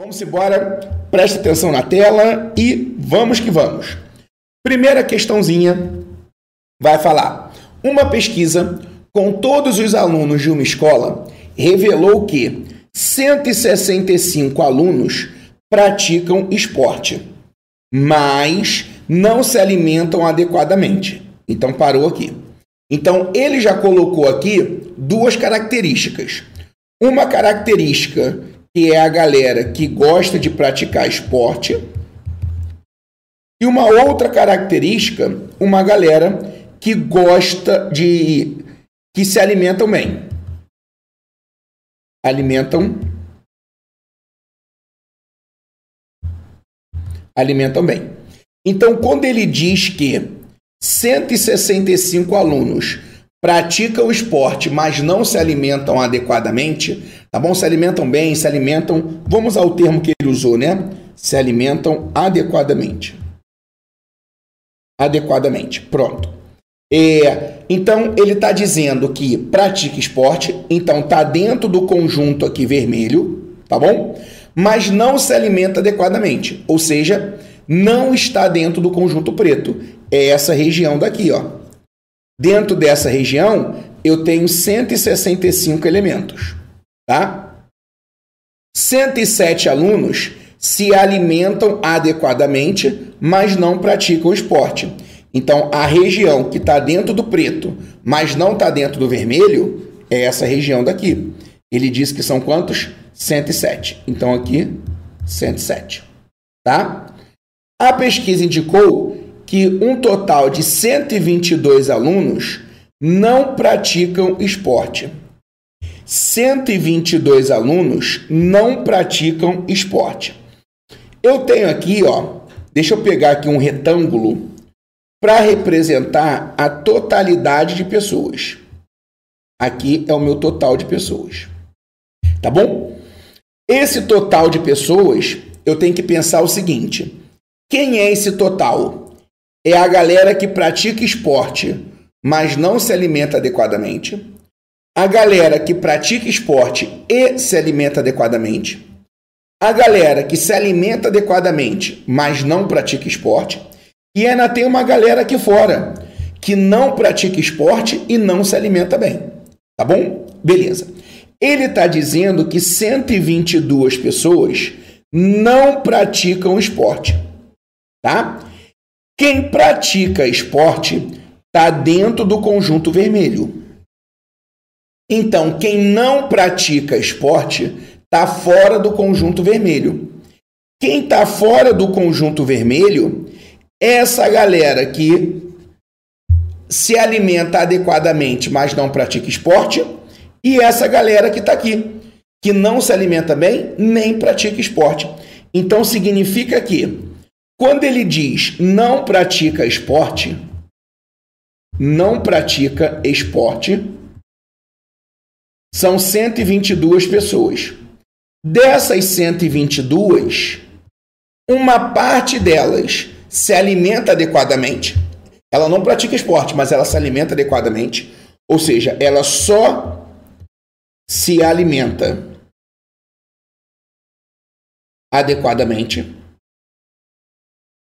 Vamos embora, presta atenção na tela e vamos que vamos. Primeira questãozinha vai falar. Uma pesquisa com todos os alunos de uma escola revelou que 165 alunos praticam esporte, mas não se alimentam adequadamente. Então, parou aqui. Então, ele já colocou aqui duas características. Uma característica que é a galera que gosta de praticar esporte e uma outra característica, uma galera que gosta de... que se alimentam bem. Alimentam bem. Então, quando ele diz que 165 alunos praticam esporte, mas não se alimentam adequadamente, tá bom? Se alimentam bem, se alimentam... Vamos ao termo que ele usou, né? Se alimentam adequadamente. Adequadamente. Pronto. Então, ele está dizendo que pratica esporte, então está dentro do conjunto aqui vermelho, tá bom? Mas não se alimenta adequadamente, ou seja, não está dentro do conjunto preto. É essa região daqui, ó. Dentro dessa região, eu tenho 165 elementos, tá? 107 alunos se alimentam adequadamente, mas não praticam esporte. Então, a região que está dentro do preto, mas não está dentro do vermelho, é essa região daqui. Ele diz que são quantos? 107. Então, aqui, 107, tá? A pesquisa indicou que um total de 122 alunos não praticam esporte. 122 alunos não praticam esporte. Eu tenho aqui, ó, deixa eu pegar aqui um retângulo para representar a totalidade de pessoas. Aqui é o meu total de pessoas. Tá bom? Esse total de pessoas, eu tenho que pensar o seguinte: quem é esse total? É a galera que pratica esporte, mas não se alimenta adequadamente. A galera que pratica esporte e se alimenta adequadamente. A galera que se alimenta adequadamente, mas não pratica esporte. E ainda tem uma galera aqui fora, que não pratica esporte e não se alimenta bem. Tá bom? Beleza. Ele está dizendo que 122 pessoas não praticam esporte. Tá? Quem pratica esporte está dentro do conjunto vermelho. Então, quem não pratica esporte está fora do conjunto vermelho. Quem está fora do conjunto vermelho é essa galera que se alimenta adequadamente, mas não pratica esporte, e essa galera que está aqui, que não se alimenta bem, nem pratica esporte. Então, significa que quando ele diz não pratica esporte, são 122 pessoas. Dessas 122, uma parte delas se alimenta adequadamente. Ela não pratica esporte, mas ela se alimenta adequadamente. Ou seja, ela só se alimenta adequadamente.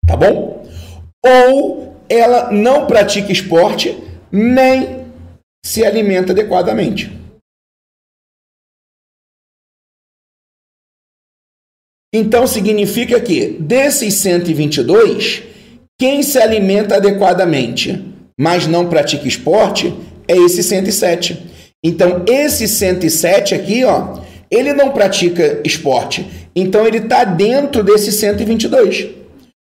Tá bom? Ou ela não pratica esporte, nem se alimenta adequadamente. Então, significa que, desses 122, quem se alimenta adequadamente, mas não pratica esporte, é esse 107. Então, esse 107 aqui, ó, ele não pratica esporte. Então, ele está dentro desse 122.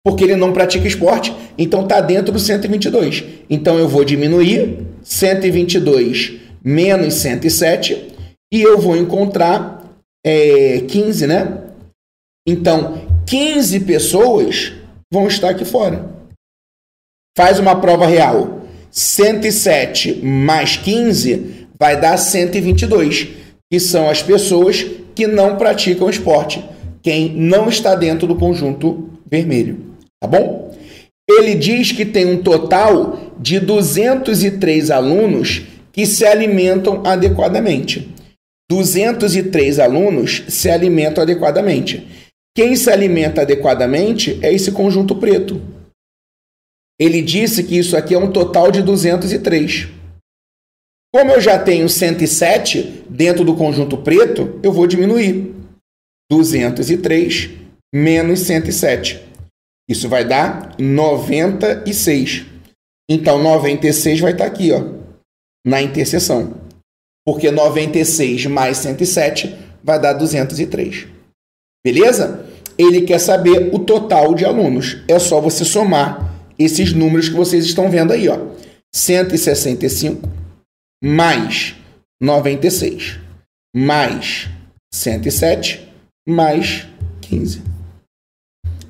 Porque ele não pratica esporte, então está dentro do 122. Então, eu vou diminuir 122 menos 107 e eu vou encontrar 15, né? Então, 15 pessoas vão estar aqui fora. Faz uma prova real. 107 mais 15 vai dar 122, que são as pessoas que não praticam esporte. Quem não está dentro do conjunto vermelho. Tá bom? Ele diz que tem um total de 203 alunos que se alimentam adequadamente. 203 alunos se alimentam adequadamente. Quem se alimenta adequadamente é esse conjunto preto. Ele disse que isso aqui é um total de 203. Como eu já tenho 107 dentro do conjunto preto, eu vou diminuir. 203 menos 107. Isso vai dar 96. Então, 96 vai estar aqui, ó, na interseção. Porque 96 mais 107 vai dar 203. Beleza? Ele quer saber o total de alunos. É só você somar esses números que vocês estão vendo aí, ó. 165 mais 96 mais 107 mais 15.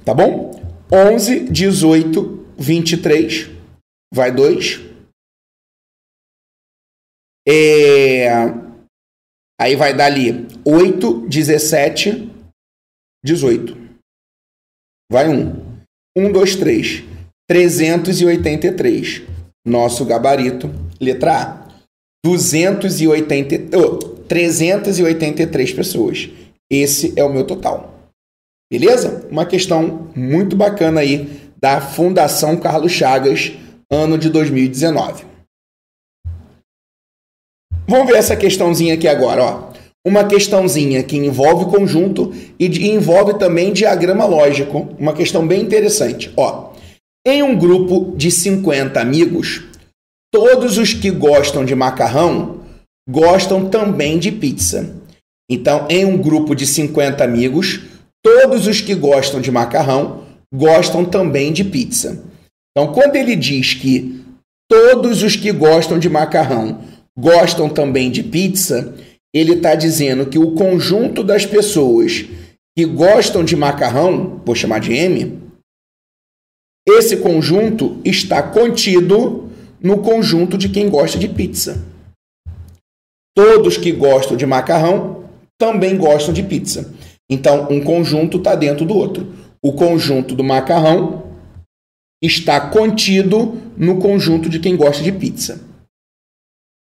Tá bom? 11, 18, 23. Vai 2. Aí vai dar ali 8, 17, 18. Vai 1. 1, 2, 3. 383. Nosso gabarito, letra A. 383 pessoas. Esse é o meu total. Beleza? Uma questão muito bacana aí da Fundação Carlos Chagas, ano de 2019. Vamos ver essa questãozinha aqui agora, ó. Uma questãozinha que envolve conjunto e envolve também diagrama lógico. Uma questão bem interessante, ó. Em um grupo de 50 amigos, todos os que gostam de macarrão gostam também de pizza. Então, em um grupo de 50 amigos, todos os que gostam de macarrão gostam também de pizza. Então, quando ele diz que todos os que gostam de macarrão gostam também de pizza, ele está dizendo que o conjunto das pessoas que gostam de macarrão, vou chamar de M, esse conjunto está contido no conjunto de quem gosta de pizza. Todos que gostam de macarrão também gostam de pizza. Então, um conjunto está dentro do outro. O conjunto do macarrão está contido no conjunto de quem gosta de pizza.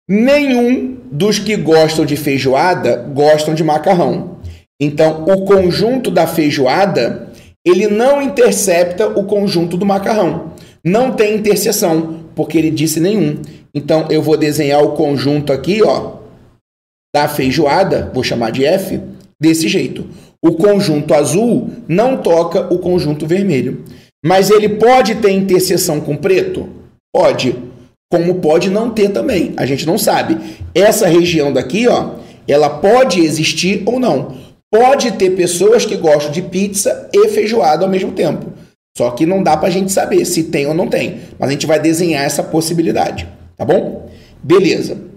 Nenhum dos que gostam de feijoada gostam de macarrão. Então, o conjunto da feijoada, ele não intercepta o conjunto do macarrão. Não tem interseção, porque ele disse nenhum. Então, eu vou desenhar o conjunto aqui, ó, da feijoada, vou chamar de F, desse jeito. O conjunto azul não toca o conjunto vermelho. Mas ele pode ter interseção com preto? Pode. Como pode não ter também, a gente não sabe. Essa região daqui, ó, ela pode existir ou não. Pode ter pessoas que gostam de pizza e feijoada ao mesmo tempo. Só que não dá para a gente saber se tem ou não tem. Mas a gente vai desenhar essa possibilidade, tá bom? Beleza.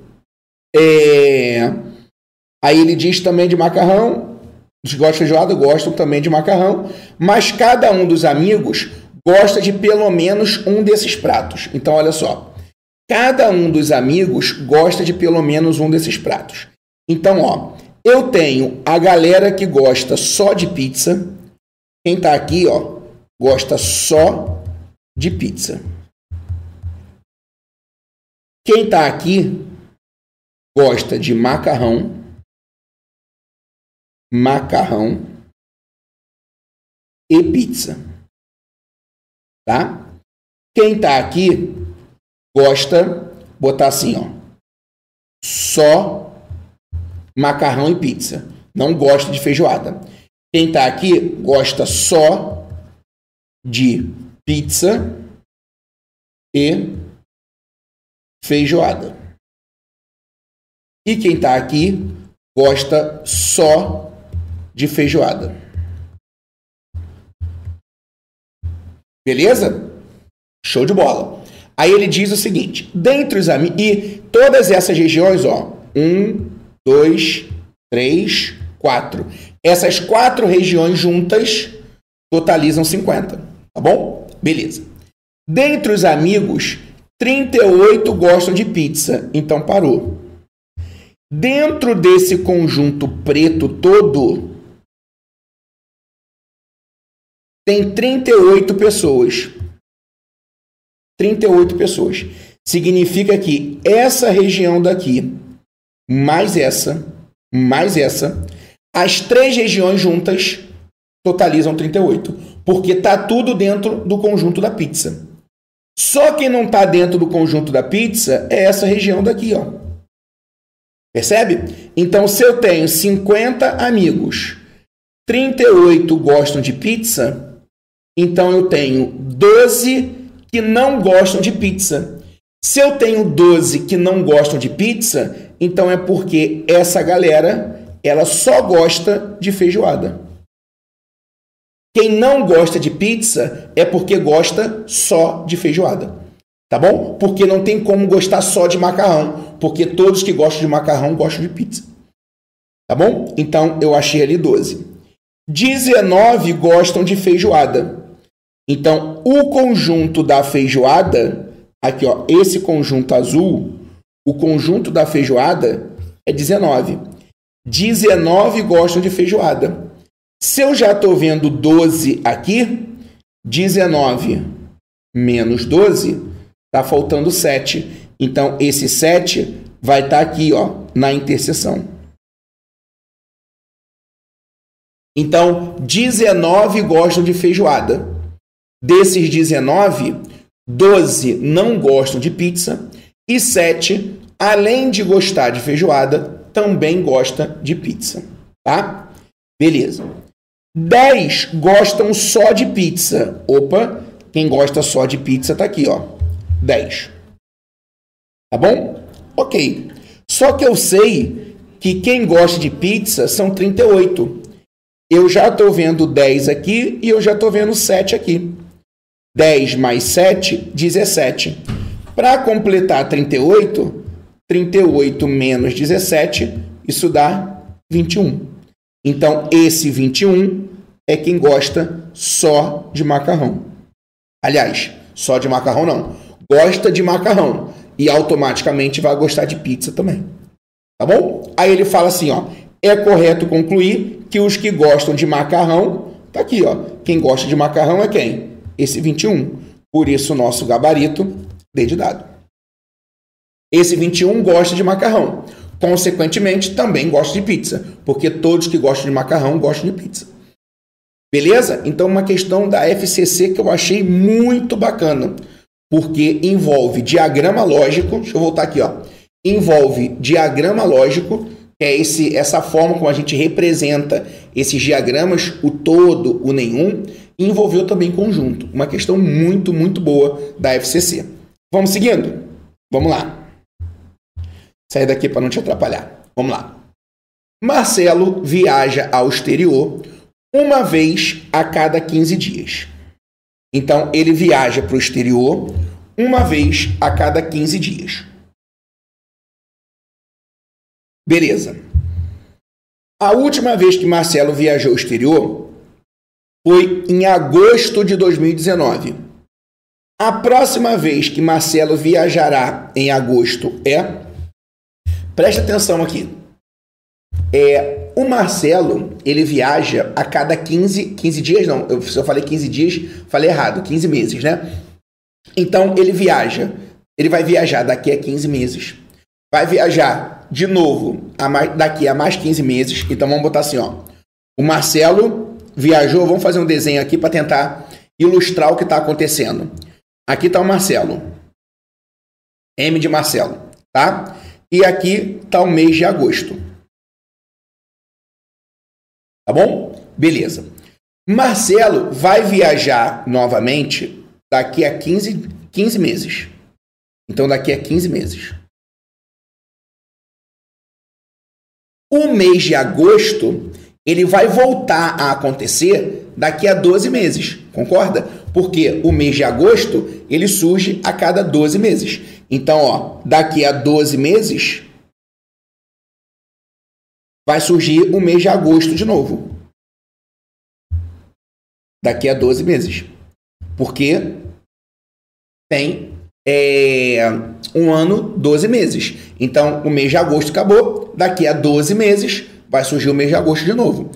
Aí ele diz também de macarrão. Os que gostam de feijoada gostam também de macarrão. Mas cada um dos amigos gosta de pelo menos um desses pratos. Então, olha só. Cada um dos amigos gosta de pelo menos um desses pratos. Então, ó, eu tenho a galera que gosta só de pizza. Quem tá aqui, ó, gosta só de pizza. Quem tá aqui gosta de macarrão, e pizza. Tá? Quem tá aqui gosta, botar assim, ó, só macarrão e pizza. Não gosta de feijoada. Quem tá aqui gosta só de pizza e feijoada. E quem tá aqui gosta só de feijoada. Beleza? Show de bola! Aí ele diz o seguinte, dentre os amigos, e todas essas regiões, ó, 1, 2, 3, 4. Essas 4 regiões juntas totalizam 50, tá bom? Beleza. Dentre os amigos, 38 gostam de pizza, então parou. Dentro desse conjunto preto todo, tem 38 pessoas. 38 pessoas. Significa que essa região daqui, mais essa, as 3 regiões juntas totalizam 38, porque está tudo dentro do conjunto da pizza. Só quem não está dentro do conjunto da pizza é essa região daqui, ó. Percebe? Então, se eu tenho 50 amigos, 38 gostam de pizza, então eu tenho 12 que não gostam de pizza. Se eu tenho 12 que não gostam de pizza, então é porque essa galera, ela só gosta de feijoada. Quem não gosta de pizza é porque gosta só de feijoada, tá bom? Porque não tem como gostar só de macarrão, porque todos que gostam de macarrão gostam de pizza, tá bom? Então, eu achei ali 12. 19 gostam de feijoada. Então, o conjunto da feijoada, aqui ó, esse conjunto azul, o conjunto da feijoada é 19. 19 gostam de feijoada. Se eu já estou vendo 12 aqui, 19 menos 12, está faltando 7. Então, esse 7 vai estar aqui, ó, na interseção. Então, 19 gostam de feijoada. Desses 19, 12 não gostam de pizza e 7, além de gostar de feijoada, também gosta de pizza. Tá? Beleza. 10 gostam só de pizza. Opa, quem gosta só de pizza tá aqui, ó. 10. Tá bom? Ok. Só que eu sei que quem gosta de pizza são 38. Eu já tô vendo 10 aqui e eu já tô vendo 7 aqui. 10 mais 7, 17. Para completar 38, 38 menos 17, isso dá 21. Então, esse 21 é quem gosta só de macarrão. Aliás, só de macarrão não. Gosta de macarrão e automaticamente vai gostar de pizza também. Tá bom? Aí ele fala assim, ó. É correto concluir que os que gostam de macarrão... Tá aqui, ó. Quem gosta de macarrão é quem? Esse 21. Por isso, o nosso gabarito, D de dado. Esse 21 gosta de macarrão. Consequentemente, também gosta de pizza, porque todos que gostam de macarrão gostam de pizza. Beleza? Então, uma questão da FCC que eu achei muito bacana, porque envolve diagrama lógico, deixa eu voltar aqui, ó. Envolve diagrama lógico, que é essa forma como a gente representa esses diagramas, o todo, o nenhum, e envolveu também conjunto. Uma questão muito, muito boa da FCC. Vamos seguindo? Vamos lá. Sair daqui para não te atrapalhar. Vamos lá. Marcelo viaja ao exterior uma vez a cada 15 dias. Então, ele viaja para o exterior uma vez a cada 15 dias. Beleza. A última vez que Marcelo viajou ao exterior foi em agosto de 2019. A próxima vez que Marcelo viajará em agosto é... Presta atenção aqui. O Marcelo, ele viaja a cada 15 dias, não. Se eu falei 15 dias, falei errado. 15 meses, né? Então, ele viaja. Ele vai viajar daqui a 15 meses. Vai viajar de novo daqui a mais 15 meses. Então, vamos botar assim, ó. O Marcelo viajou. Vamos fazer um desenho aqui para tentar ilustrar o que está acontecendo. Aqui está o Marcelo. M de Marcelo, tá? E aqui está o mês de agosto. Tá bom? Beleza. Marcelo vai viajar novamente daqui a 15 meses. Então, daqui a 15 meses. O mês de agosto, ele vai voltar a acontecer daqui a 12 meses. Concorda? Porque o mês de agosto, ele surge a cada 12 meses. Então, ó, daqui a 12 meses, vai surgir o mês de agosto de novo. Daqui a 12 meses. Porque tem um ano, 12 meses. Então, o mês de agosto acabou. Daqui a 12 meses, vai surgir o mês de agosto de novo.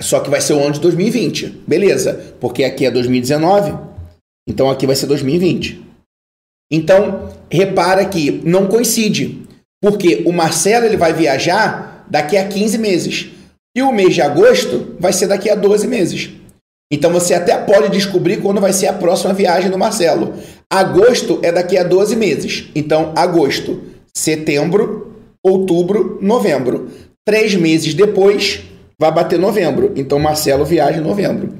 Só que vai ser o ano de 2020. Beleza. Porque aqui é 2019. Então, aqui vai ser 2020. Então, repara que não coincide, porque o Marcelo ele vai viajar daqui a 15 meses e o mês de agosto vai ser daqui a 12 meses. Então você até pode descobrir quando vai ser a próxima viagem do Marcelo. Agosto é daqui a 12 meses. Então, agosto, setembro, outubro, novembro. 3 meses depois, vai bater novembro. Então, Marcelo viaja em novembro.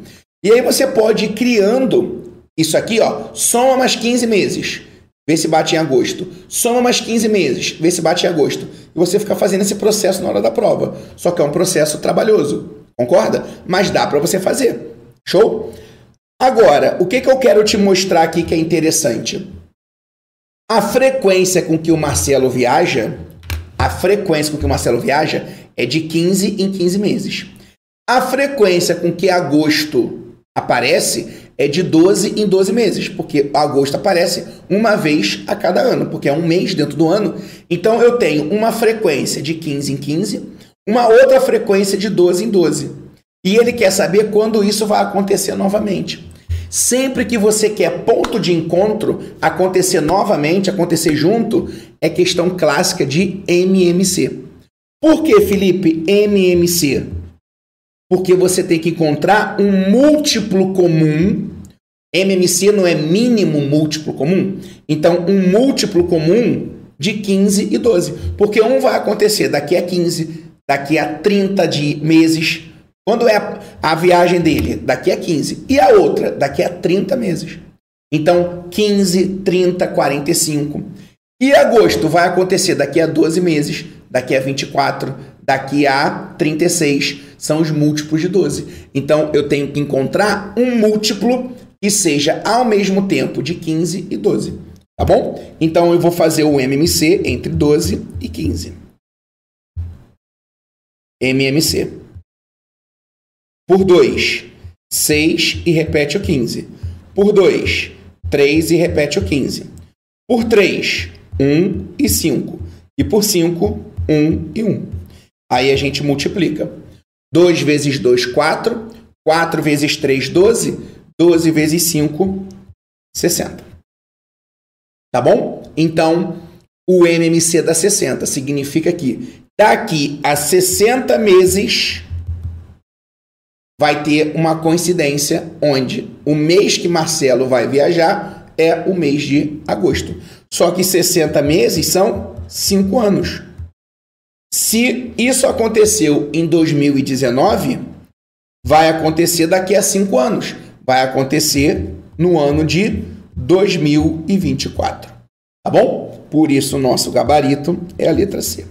E aí você pode ir criando isso aqui, ó. Soma mais 15 meses. Vê se bate em agosto. Soma mais 15 meses. Vê se bate em agosto. E você fica fazendo esse processo na hora da prova. Só que é um processo trabalhoso. Concorda? Mas dá para você fazer. Show? Agora, o que, que eu quero te mostrar aqui que é interessante? A frequência com que o Marcelo viaja, a frequência com que o Marcelo viaja é de 15 em 15 meses. A frequência com que agosto aparece é de 12 em 12 meses, porque agosto aparece uma vez a cada ano, porque é um mês dentro do ano. Então, eu tenho uma frequência de 15 em 15, uma outra frequência de 12 em 12. E ele quer saber quando isso vai acontecer novamente. Sempre que você quer ponto de encontro, acontecer novamente, acontecer junto, é questão clássica de MMC. Por que, Felipe, MMC? Porque você tem que encontrar um múltiplo comum. MMC não é mínimo múltiplo comum? Então, um múltiplo comum de 15 e 12. Porque um vai acontecer daqui a 15, daqui a 30 meses... Quando é a viagem dele? Daqui a 15. E a outra? Daqui a 30 meses. Então, 15, 30, 45. E agosto vai acontecer daqui a 12 meses, daqui a 24, daqui a 36. São os múltiplos de 12. Então, eu tenho que encontrar um múltiplo que seja ao mesmo tempo de 15 e 12. Tá bom? Então, eu vou fazer o MMC entre 12 e 15. MMC. Por 2, 6 e repete o 15. Por 2, 3 e repete o 15. Por 3, 1 e 5. E por 5, 1 e 1. Aí a gente multiplica. 2 vezes 2, 4. 4 vezes 3, 12. 12 vezes 5, 60. Tá bom? Então, o MMC da 60 significa que daqui a 60 meses... vai ter uma coincidência onde o mês que Marcelo vai viajar é o mês de agosto. Só que 60 meses são 5 anos. Se isso aconteceu em 2019, vai acontecer daqui a 5 anos. Vai acontecer no ano de 2024. Tá bom? Por isso o nosso gabarito é a letra C.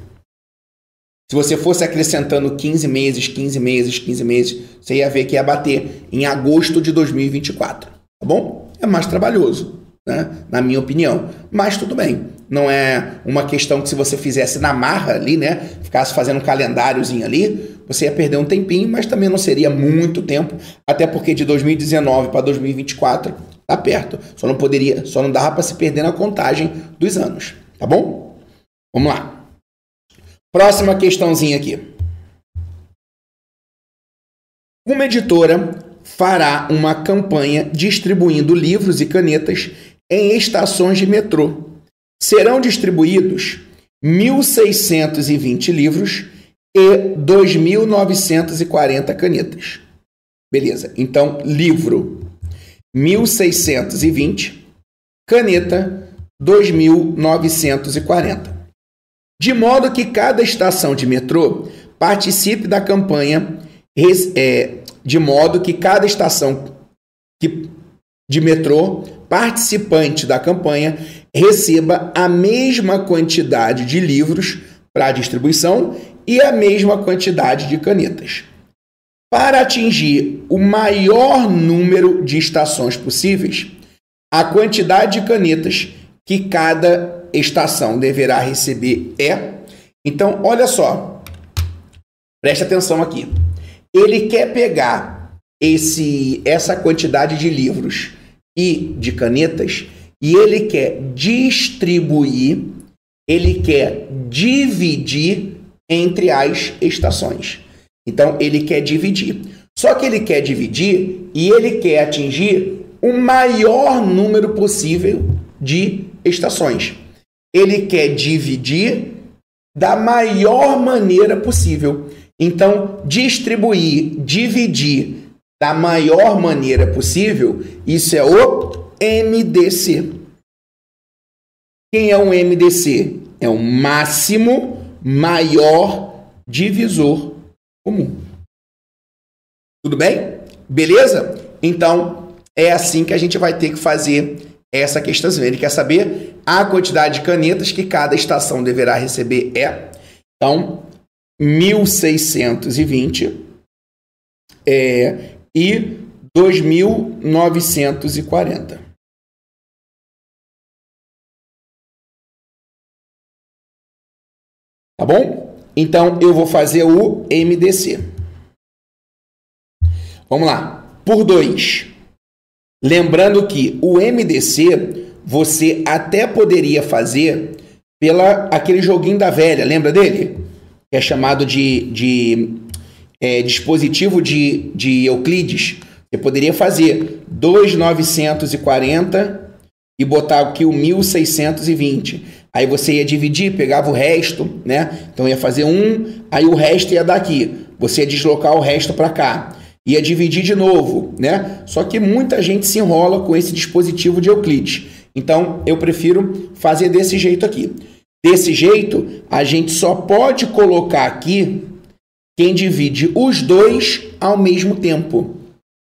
Se você fosse acrescentando 15 meses, 15 meses, 15 meses, você ia ver que ia bater em agosto de 2024, tá bom? É mais trabalhoso, né? Na minha opinião. Mas tudo bem. Não é uma questão que se você fizesse na marra ali, né? Ficasse fazendo um calendáriozinho ali, você ia perder um tempinho, mas também não seria muito tempo, até porque de 2019 para 2024 tá perto. Só não dava para se perder na contagem dos anos, tá bom? Vamos lá. Próxima questãozinha aqui. Uma editora fará uma campanha distribuindo livros e canetas em estações de metrô. Serão distribuídos 1.620 livros e 2.940 canetas. Beleza, então livro 1.620, caneta 2.940. De modo que cada estação de metrô participe da campanha, de modo que cada estação de metrô participante da campanha receba a mesma quantidade de livros para distribuição e a mesma quantidade de canetas. Para atingir o maior número de estações possíveis, a quantidade de canetas que cada estação deverá receber é... Então, olha só. Preste atenção aqui. Ele quer pegar essa quantidade de livros e de canetas e ele quer distribuir, ele quer dividir entre as estações. Então, ele quer dividir. Só que ele quer dividir e ele quer atingir o maior número possível de estações. Ele quer dividir da maior maneira possível. Então, distribuir, dividir da maior maneira possível, isso é o MDC. Quem é um MDC? É o máximo maior divisor comum. Tudo bem? Beleza? Então, é assim que a gente vai ter que fazer essa questãozinha. Ele quer saber a quantidade de canetas que cada estação deverá receber é. Então, 1.620 e 2.940. Tá bom? Então, eu vou fazer o MDC. Vamos lá. Por 2. Lembrando que o MDC você até poderia fazer pela aquele joguinho da velha, lembra dele? Que é chamado de dispositivo de Euclides. Você poderia fazer 2.940 e botar aqui o 1.620. Aí você ia dividir, pegava o resto, né? Então ia fazer um, aí o resto ia dar aqui. Você ia deslocar o resto para cá. Ia dividir de novo, né? Só que muita gente se enrola com esse dispositivo de Euclides. Então, eu prefiro fazer desse jeito aqui. Desse jeito, a gente só pode colocar aqui quem divide os dois ao mesmo tempo,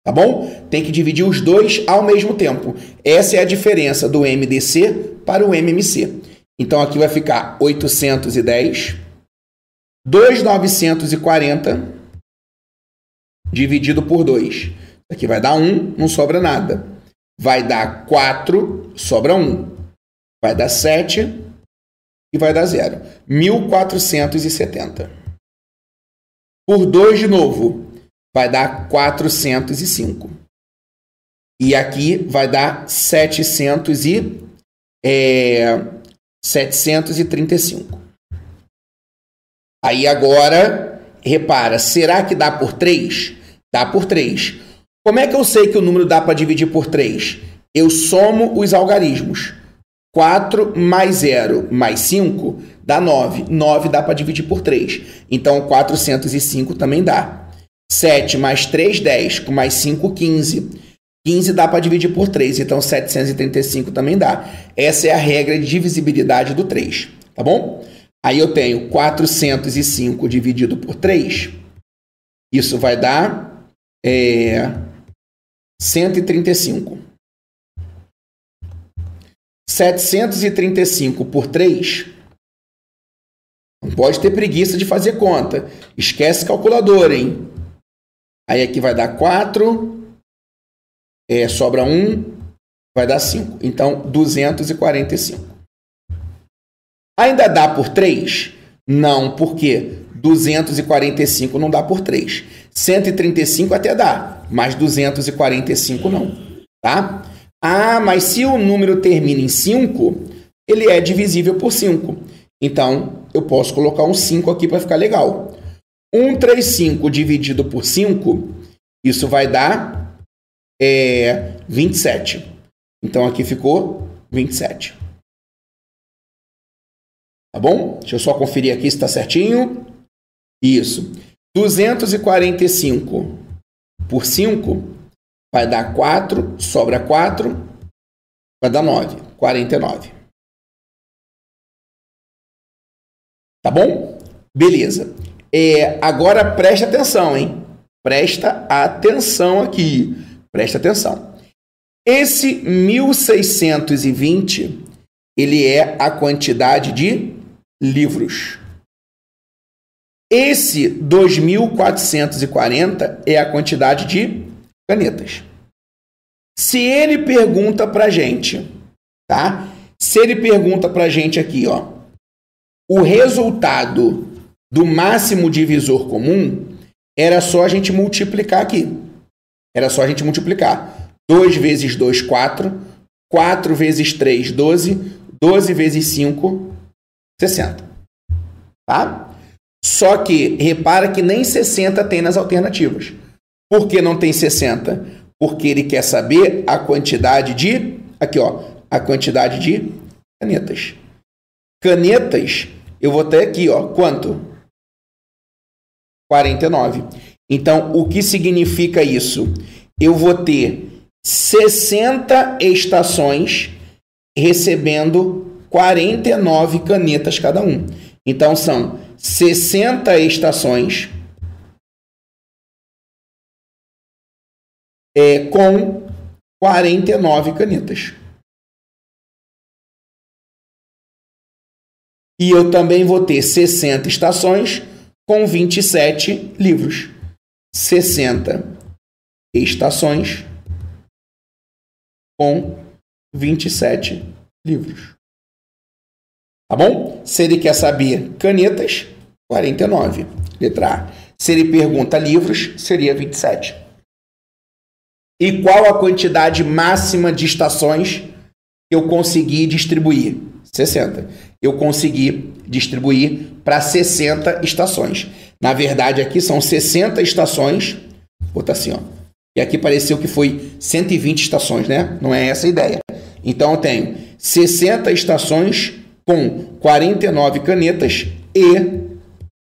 tá bom? Tem que dividir os dois ao mesmo tempo. Essa é a diferença do MDC para o MMC. Então, aqui vai ficar 810, 2.940... dividido por 2. Aqui vai dar 1, não sobra nada. Vai dar 4, sobra 1. Vai dar 7 e vai dar 0. 1.470. Por 2 de novo, vai dar 405. E aqui vai dar 735. Aí agora, repara, será que dá por 3? Dá por 3. Como é que eu sei que o número dá para dividir por 3? Eu somo os algarismos. 4 mais 0 mais 5 dá 9. 9 dá para dividir por 3. Então, 405 também dá. 7 mais 3, 10. Mais 5, 15. 15 dá para dividir por 3. Então, 735 também dá. Essa é a regra de divisibilidade do 3. Tá bom? Aí eu tenho 405 dividido por 3. Isso vai dar... 135. 735 por 3. Não pode ter preguiça de fazer conta. Esquece calculadora, hein? Aí aqui vai dar 4. Sobra 1. Vai dar 5. Então, 245. Ainda dá por 3? Não, por quê? 245 não dá por 3. 135 até dá, mas 245 não, tá? Ah, mas se o número termina em 5, ele é divisível por 5. Então, eu posso colocar um 5 aqui para ficar legal. 135 dividido por 5, isso vai dar 27. Então, aqui ficou 27. Tá bom? Deixa eu só conferir aqui se está certinho. Isso. 245 por 5 vai dar 4, sobra 4, vai dar 9, 49. Tá bom? Beleza. Agora presta atenção, hein? Presta atenção aqui. Presta atenção. Esse 1620, ele é a quantidade de livros. Esse 2.440 é a quantidade de canetas. Se ele pergunta para a gente, tá? Se ele pergunta para a gente aqui, ó, o resultado do máximo divisor comum, era só a gente multiplicar aqui. Era só a gente multiplicar. 2 vezes 2, 4. 4 vezes 3, 12. 12 vezes 5, 60. Tá? Só que, repara que nem 60 tem nas alternativas. Por que não tem 60? Porque ele quer saber a quantidade de... Aqui, ó. A quantidade de canetas. Canetas, eu vou ter aqui, ó. Quanto? 49. Então, o que significa isso? Eu vou ter 60 estações recebendo 49 canetas cada um. Então, são 60 estações com 49 canetas. E eu também vou ter 60 estações com 27 livros. 60 estações com 27 livros. Tá bom? Se ele quer saber canetas, 49. Letra A. Se ele pergunta livros, seria 27. E qual a quantidade máxima de estações que eu consegui distribuir? 60. Eu consegui distribuir para 60 estações. Na verdade, aqui são 60 estações. Vou botar assim, ó. E aqui pareceu que foi 120 estações, né? Não é essa a ideia. Então, eu tenho 60 estações com 49 canetas e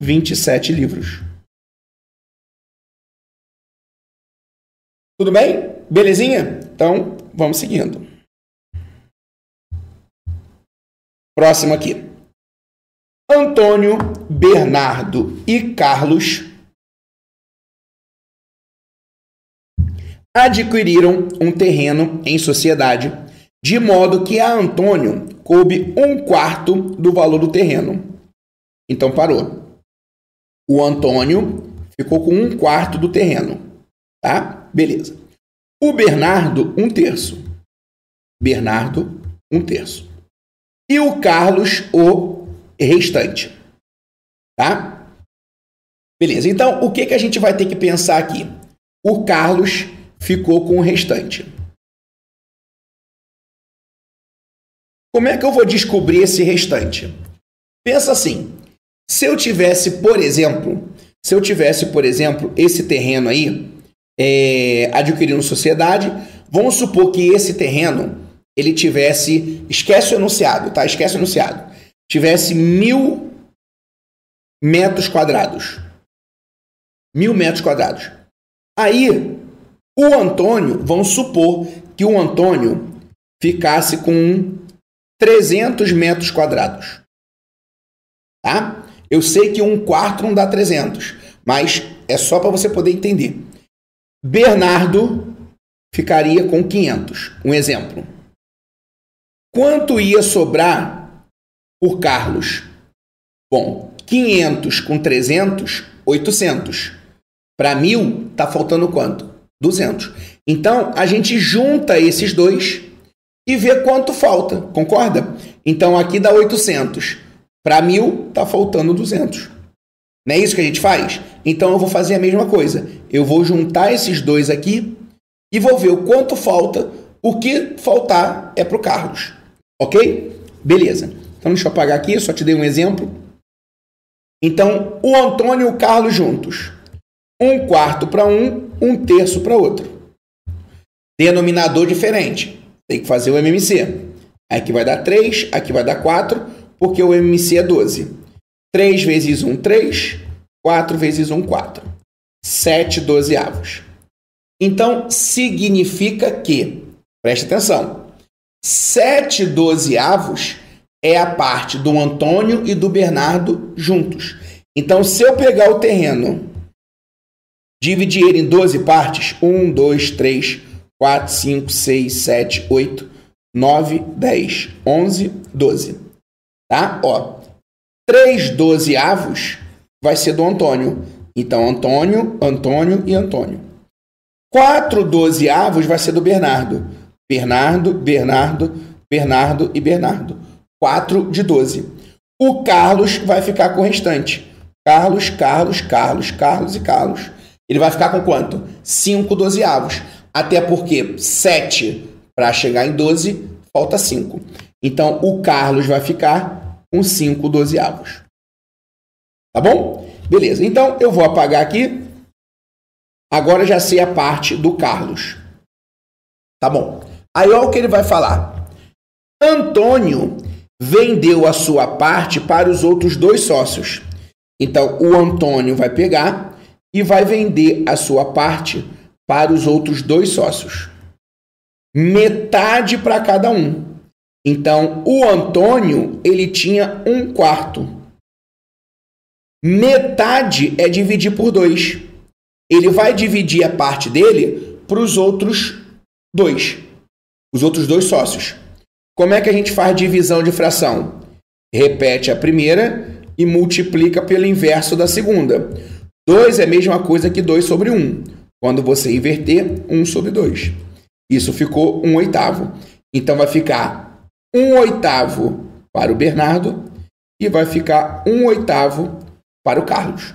27 livros. Tudo bem? Belezinha? Então, vamos seguindo. Próximo aqui. Antônio, Bernardo e Carlos adquiriram um terreno em sociedade, de modo que a Antônio coube 1/4 do valor do terreno. Então, parou. O Antônio ficou com 1/4 do terreno. Tá? Beleza. O Bernardo, 1/3. Bernardo, 1/3. E o Carlos, o restante. Tá? Beleza. Então, o que a gente vai ter que pensar aqui? O Carlos ficou com o restante. Como é que eu vou descobrir esse restante? Pensa assim. Se eu tivesse, por exemplo, esse terreno aí, adquirindo sociedade, vamos supor que esse terreno, ele tivesse, esquece o enunciado, tivesse 1.000 metros quadrados. 1.000 metros quadrados. Aí, o Antônio, vamos supor que o Antônio ficasse com 300 metros quadrados. Tá? Eu sei que 1/4 não dá 300, mas é só para você poder entender. Bernardo ficaria com 500, um exemplo. Quanto ia sobrar por Carlos? Bom, 500 com 300, 800. Para 1.000, está faltando quanto? 200. Então, a gente junta esses dois e vê quanto falta, concorda? Então, aqui dá 800. Para 1.000, está faltando 200. Não é isso que a gente faz? Então, eu vou fazer a mesma coisa. Eu vou juntar esses dois aqui e vou ver o quanto falta. O que faltar é para o Carlos. Ok? Beleza. Então, deixa eu apagar aqui, só te dei um exemplo. Então, o Antônio e o Carlos juntos. 1/4 para um, 1/3 para outro. Denominador diferente. Tem que fazer o MMC. Aqui vai dar 3, aqui vai dar 4, porque o MMC é 12. 3 vezes 1, 3. 4 vezes 1, 4. 7 dozeavos. Então, significa que, preste atenção, 7 dozeavos é a parte do Antônio e do Bernardo juntos. Então, se eu pegar o terreno, dividir ele em 12 partes, 1, 2, 3, 4, 5, 6, 7, 8, 9, 10, 11, 12. Tá? Ó, 3 dozeavos vai ser do Antônio. Então, Antônio, Antônio e Antônio. 4 dozeavos vai ser do Bernardo. Bernardo, Bernardo, Bernardo e Bernardo. 4 de 12. O Carlos vai ficar com o restante. Carlos, Carlos, Carlos, Carlos e Carlos. Ele vai ficar com quanto? 5 dozeavos. Até porque 7 para chegar em 12, falta 5. Então, o Carlos vai ficar com 5 dozeavos. Tá bom? Beleza. Então, eu vou apagar aqui. Agora já sei a parte do Carlos. Tá bom. Aí, olha o que ele vai falar. Antônio vendeu a sua parte para os outros dois sócios. Então, o Antônio vai pegar e vai vender a sua parte para os outros dois sócios. Metade para cada um. Então, o Antônio, ele tinha 1/4. Metade é dividir por 2. Ele vai dividir a parte dele para os outros dois. Os outros dois sócios. Como é que a gente faz divisão de fração? Repete a primeira e multiplica pelo inverso da segunda. 2 é a mesma coisa que 2 sobre 1. Quando você inverter, 1 sobre 2. Isso ficou 1/8. Então, vai ficar 1/8 para o Bernardo e vai ficar 1/8 para o Carlos.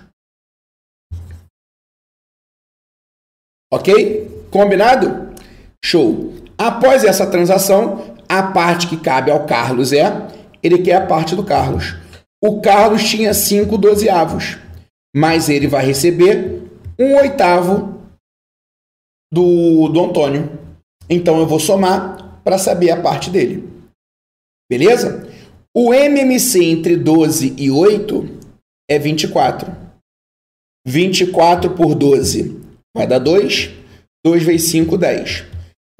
Ok? Combinado? Show! Após essa transação, a parte que cabe ao Carlos ele quer a parte do Carlos. O Carlos tinha 5/12, mas ele vai receber 1/8 do Antônio. Então, eu vou somar para saber a parte dele. Beleza? O MMC entre 12 e 8 é 24. 24 por 12 vai dar 2. 2 vezes 5, 10.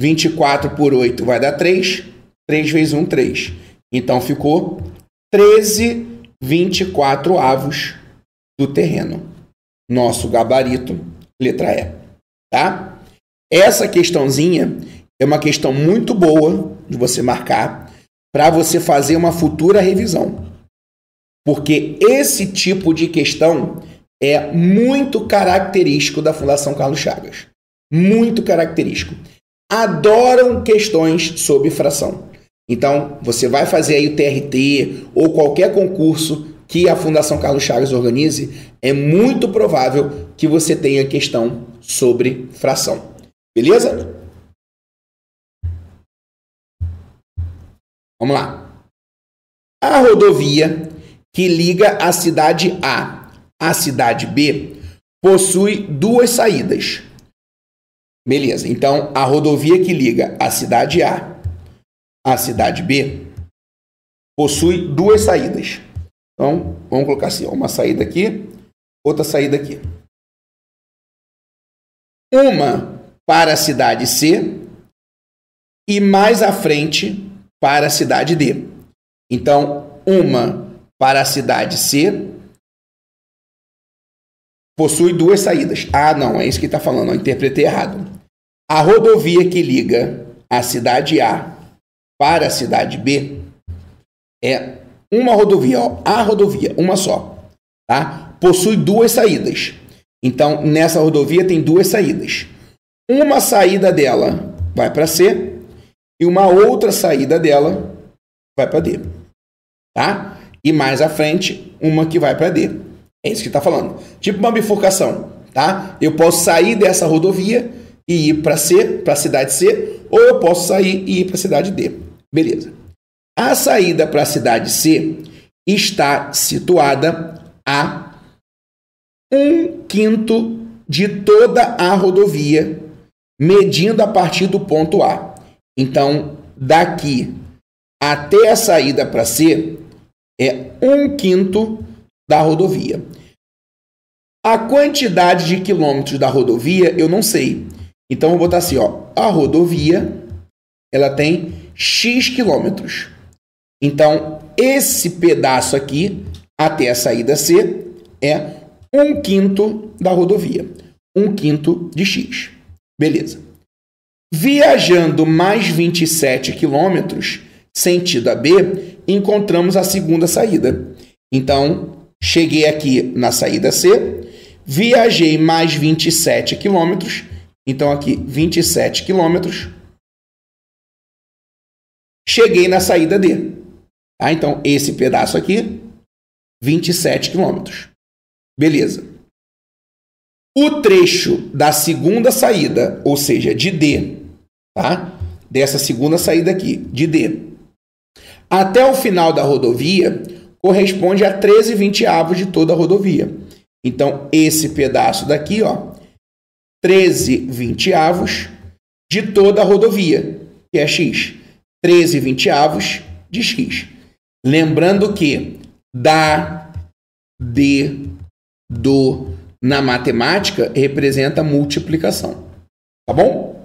24 por 8 vai dar 3. 3 vezes 1, 3. Então, ficou 13/24 do terreno. Nosso gabarito, letra E. Tá? Essa questãozinha é uma questão muito boa de você marcar para você fazer uma futura revisão. Porque esse tipo de questão é muito característico da Fundação Carlos Chagas. Muito característico. Adoram questões sobre fração. Então, você vai fazer aí o TRT ou qualquer concurso que a Fundação Carlos Chagas organize, é muito provável que você tenha questão sobre fração. Beleza? Vamos lá. A rodovia que liga a cidade A à cidade B possui 2 saídas. Beleza. Então, a rodovia que liga a cidade A à cidade B possui 2 saídas. Então, vamos colocar assim, uma saída aqui, outra saída aqui. Uma para a cidade C e mais à frente para a cidade D. Então, uma para a cidade C possui 2 saídas. Ah, não, é isso que está falando, eu interpretei errado. A rodovia que liga a cidade A para a cidade B é uma rodovia, ó, a rodovia, uma só, tá? Possui 2 saídas. Então, nessa rodovia tem 2 saídas. Uma saída dela vai para C e uma outra saída dela vai para D, tá? E mais à frente, uma que vai para D. É isso que está falando. Tipo uma bifurcação, tá? Eu posso sair dessa rodovia e ir para C, para a cidade C, ou eu posso sair e ir para a cidade D. Beleza. A saída para a cidade C está situada a 1/5 de toda a rodovia, medindo a partir do ponto A. Então, daqui até a saída para C é 1/5 da rodovia. A quantidade de quilômetros da rodovia eu não sei. Então, eu vou botar assim, ó, a rodovia ela tem X quilômetros. Então, esse pedaço aqui até a saída C é 1/5 da rodovia. 1/5 de X. Beleza. Viajando mais 27 quilômetros, sentido AB, encontramos a segunda saída. Então, cheguei aqui na saída C, viajei mais 27 quilômetros, então aqui 27 quilômetros, cheguei na saída D. Tá? Então, esse pedaço aqui, 27 quilômetros. Beleza. O trecho da segunda saída, ou seja, de D, tá? Dessa segunda saída aqui, de D, até o final da rodovia, corresponde a 13/20 de toda a rodovia. Então, esse pedaço daqui, ó, 13/20 de toda a rodovia, que é X. 13/20 de X. Lembrando que da, de, do, na matemática representa multiplicação. Tá bom?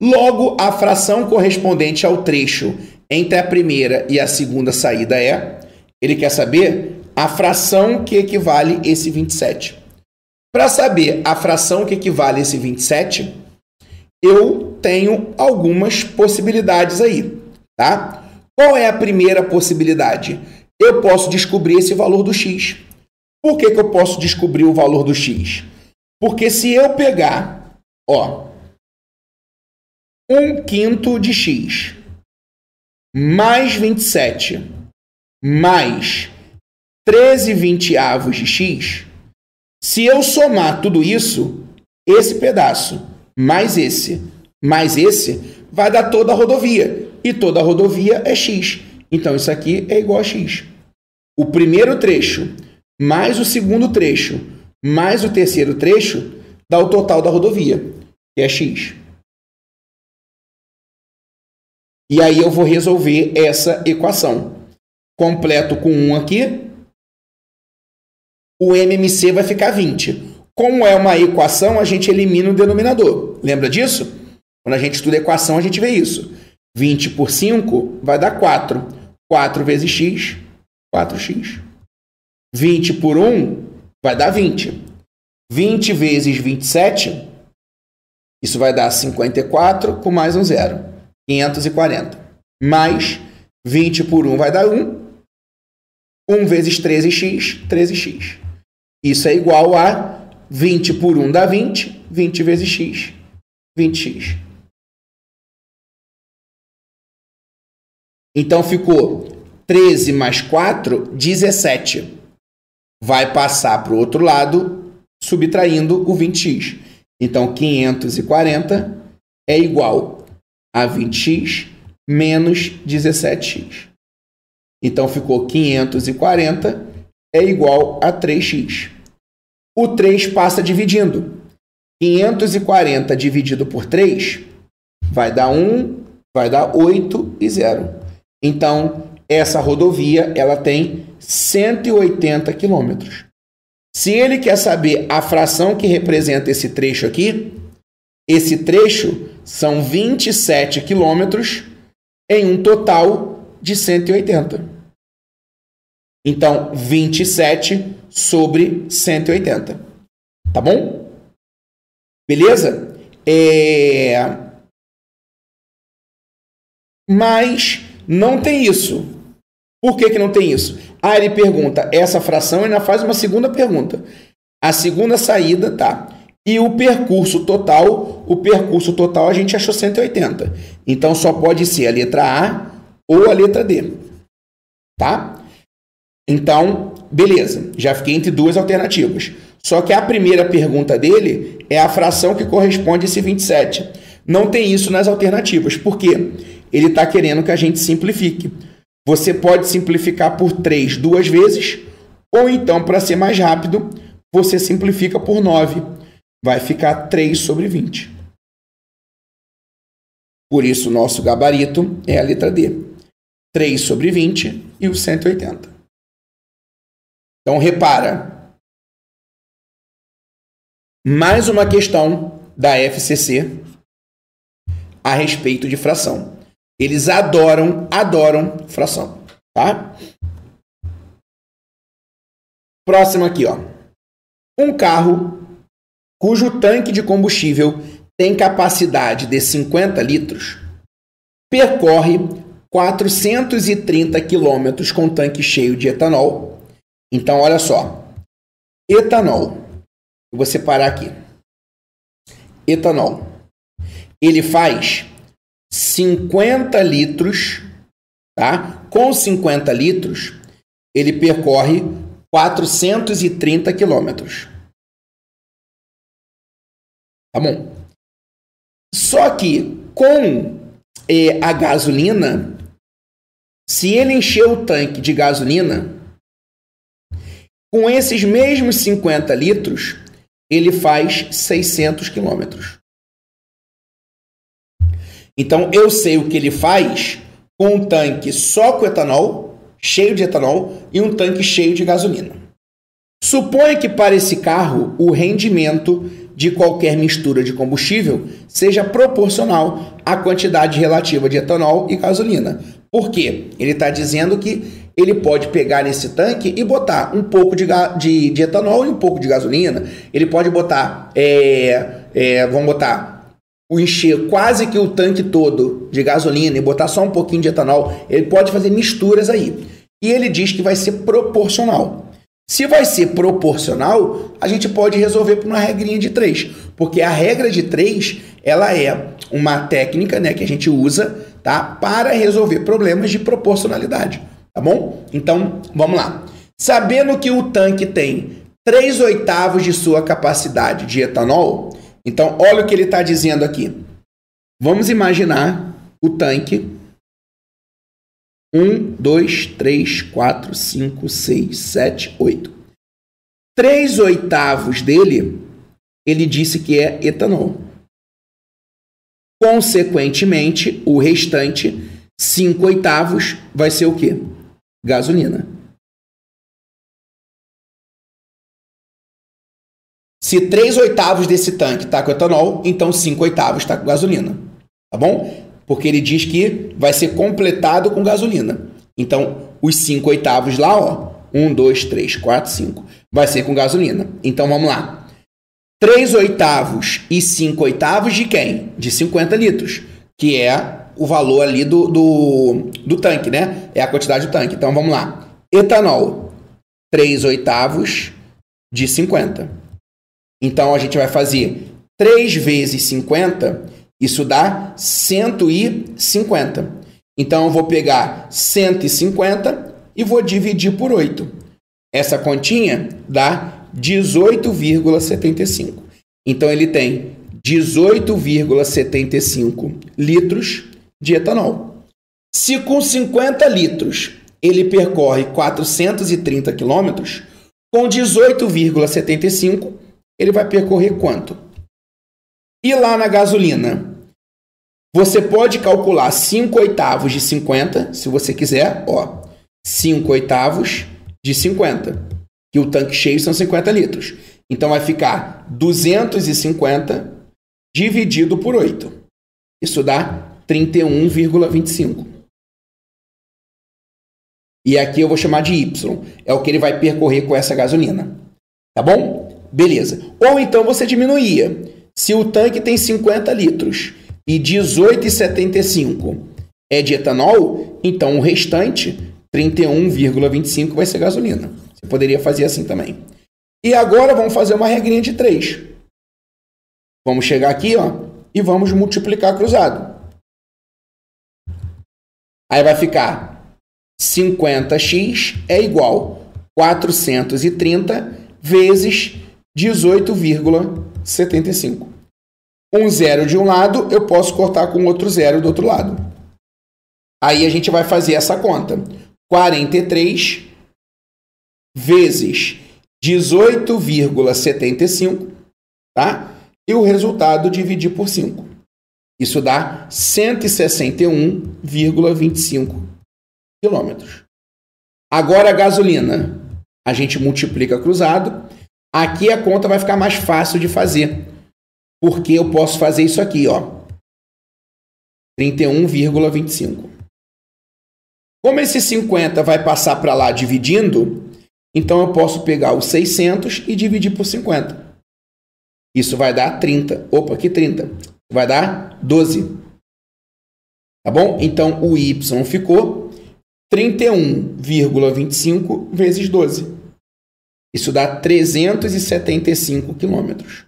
Logo, a fração correspondente ao trecho entre a primeira e a segunda saída é... Ele quer saber a fração que equivale esse 27. Para saber a fração que equivale esse 27, eu tenho algumas possibilidades aí, tá? Qual é a primeira possibilidade? Eu posso descobrir esse valor do x. Por que eu posso descobrir o valor do x? Porque se eu pegar, ó, 1/5 de x mais 27 mais 13/20 de x, se eu somar tudo isso, esse pedaço mais esse, vai dar toda a rodovia. E toda a rodovia é x. Então, isso aqui é igual a x. O primeiro trecho mais o segundo trecho mais o terceiro trecho dá o total da rodovia, que é x. E aí eu vou resolver essa equação. Completo com 1 aqui, o MMC vai ficar 20. Como é uma equação, a gente elimina o denominador. Lembra disso? Quando a gente estuda equação, a gente vê isso. 20 por 5 vai dar 4. 4 vezes x, 4x. 20 por 1 vai dar 20. 20 vezes 27, isso vai dar 54 com mais um zero, 540. Mais 20 por 1 vai dar 1. 1 vezes 13x, 13x. Isso é igual a 20 por 1 dá 20, 20 vezes x, 20x. Então, ficou 13 mais 4, 17. Vai passar para o outro lado, subtraindo o 20x. Então, 540 é igual a 20x menos 17x. Então, ficou 540 é igual a 3x. O 3 passa dividindo. 540 dividido por 3 vai dar 1, vai dar 8 e 0. Então, essa rodovia ela tem 180 quilômetros. Se ele quer saber a fração que representa esse trecho aqui, esse trecho são 27 quilômetros em um total de 180. Então, 27 sobre 180. Tá bom? Beleza? Mas não tem isso. Por que que não tem isso? Ah, ele pergunta essa fração e ainda faz uma segunda pergunta. A segunda saída, tá? E o percurso total a gente achou 180. Então, só pode ser a letra A ou a letra D. Tá? Então, beleza. Já fiquei entre duas alternativas. Só que a primeira pergunta dele é a fração que corresponde a esse 27. Não tem isso nas alternativas. Por quê? Ele está querendo que a gente simplifique. Você pode simplificar por 3 duas vezes, ou então, para ser mais rápido, você simplifica por 9. Vai ficar 3 sobre 20. Por isso, nosso gabarito é a letra D. 3 sobre 20 e o 180. Então, repara. Mais uma questão da FCC a respeito de fração. Eles adoram fração, tá? Próximo aqui, ó. Um carro cujo tanque de combustível tem capacidade de 50 litros percorre 430 quilômetros com tanque cheio de etanol. Então, olha só. Etanol. Eu vou separar aqui. Etanol. Ele faz 50 litros, tá? Com 50 litros, ele percorre 430 quilômetros. Tá bom? Só que com a gasolina, se ele encher o tanque de gasolina, com esses mesmos 50 litros, ele faz 600 quilômetros. Então, eu sei o que ele faz com um tanque só com etanol, cheio de etanol, e um tanque cheio de gasolina. Suponha que para esse carro o rendimento de qualquer mistura de combustível seja proporcional à quantidade relativa de etanol e gasolina. Por quê? Ele está dizendo que ele pode pegar nesse tanque e botar um pouco de etanol e um pouco de gasolina. Ele pode botar, encher quase que o tanque todo de gasolina e botar só um pouquinho de etanol. Ele pode fazer misturas aí. E ele diz que vai ser proporcional. Se vai ser proporcional, a gente pode resolver por uma regrinha de 3, porque a regra de 3 ela é uma técnica, né, que a gente usa, tá, para resolver problemas de proporcionalidade, tá bom? Então, vamos lá. Sabendo que o tanque tem 3/8 de sua capacidade de etanol, então olha o que ele está dizendo aqui. Vamos imaginar o tanque. 1, 2, 3, 4, 5, 6, 7, 8. 3/8 dele, ele disse que é etanol. Consequentemente, o restante, 5/8, vai ser o quê? Gasolina. Se 3/8 desse tanque está com etanol, então 5/8 está com gasolina. Tá bom? Porque ele diz que vai ser completado com gasolina. Então, os 5/8 lá, ó, 1, 2, 3, 4, 5, vai ser com gasolina. Então, vamos lá. 3/8 e 5/8 de quem? De 50 litros, que é o valor ali do tanque, né? É a quantidade do tanque. Então, vamos lá. Etanol, 3/8 de 50. Então, a gente vai fazer 3 vezes 50... Isso dá 150. Então, eu vou pegar 150 e vou dividir por 8. Essa continha dá 18,75. Então, ele tem 18,75 litros de etanol. Se com 50 litros ele percorre 430 quilômetros, com 18,75 ele vai percorrer quanto? E lá na gasolina, você pode calcular 5/8 de 50, se você quiser, ó, 5/8 de 50, que o tanque cheio são 50 litros. Então, vai ficar 250 dividido por 8. Isso dá 31,25. E aqui eu vou chamar de Y, é o que ele vai percorrer com essa gasolina. Tá bom? Beleza. Ou então você diminuía. Se o tanque tem 50 litros e 18,75 é de etanol, então o restante, 31,25, vai ser gasolina. Você poderia fazer assim também. E agora vamos fazer uma regrinha de 3. Vamos chegar aqui, ó, e vamos multiplicar cruzado. Aí vai ficar 50x é igual 430 vezes 18,75. Um zero de um lado, eu posso cortar com outro zero do outro lado. Aí a gente vai fazer essa conta. 43 vezes 18,75, tá? E o resultado dividir por 5. Isso dá 161,25 quilômetros. Agora a gasolina. A gente multiplica cruzado. Aqui a conta vai ficar mais fácil de fazer, porque eu posso fazer isso aqui, ó, 31,25. Como esse 50 vai passar para lá dividindo, então eu posso pegar o 600 e dividir por 50. Isso vai dar 30. Opa, que 30? Vai dar 12. Tá bom? Então, o Y ficou 31,25 vezes 12. Isso dá 375 quilômetros.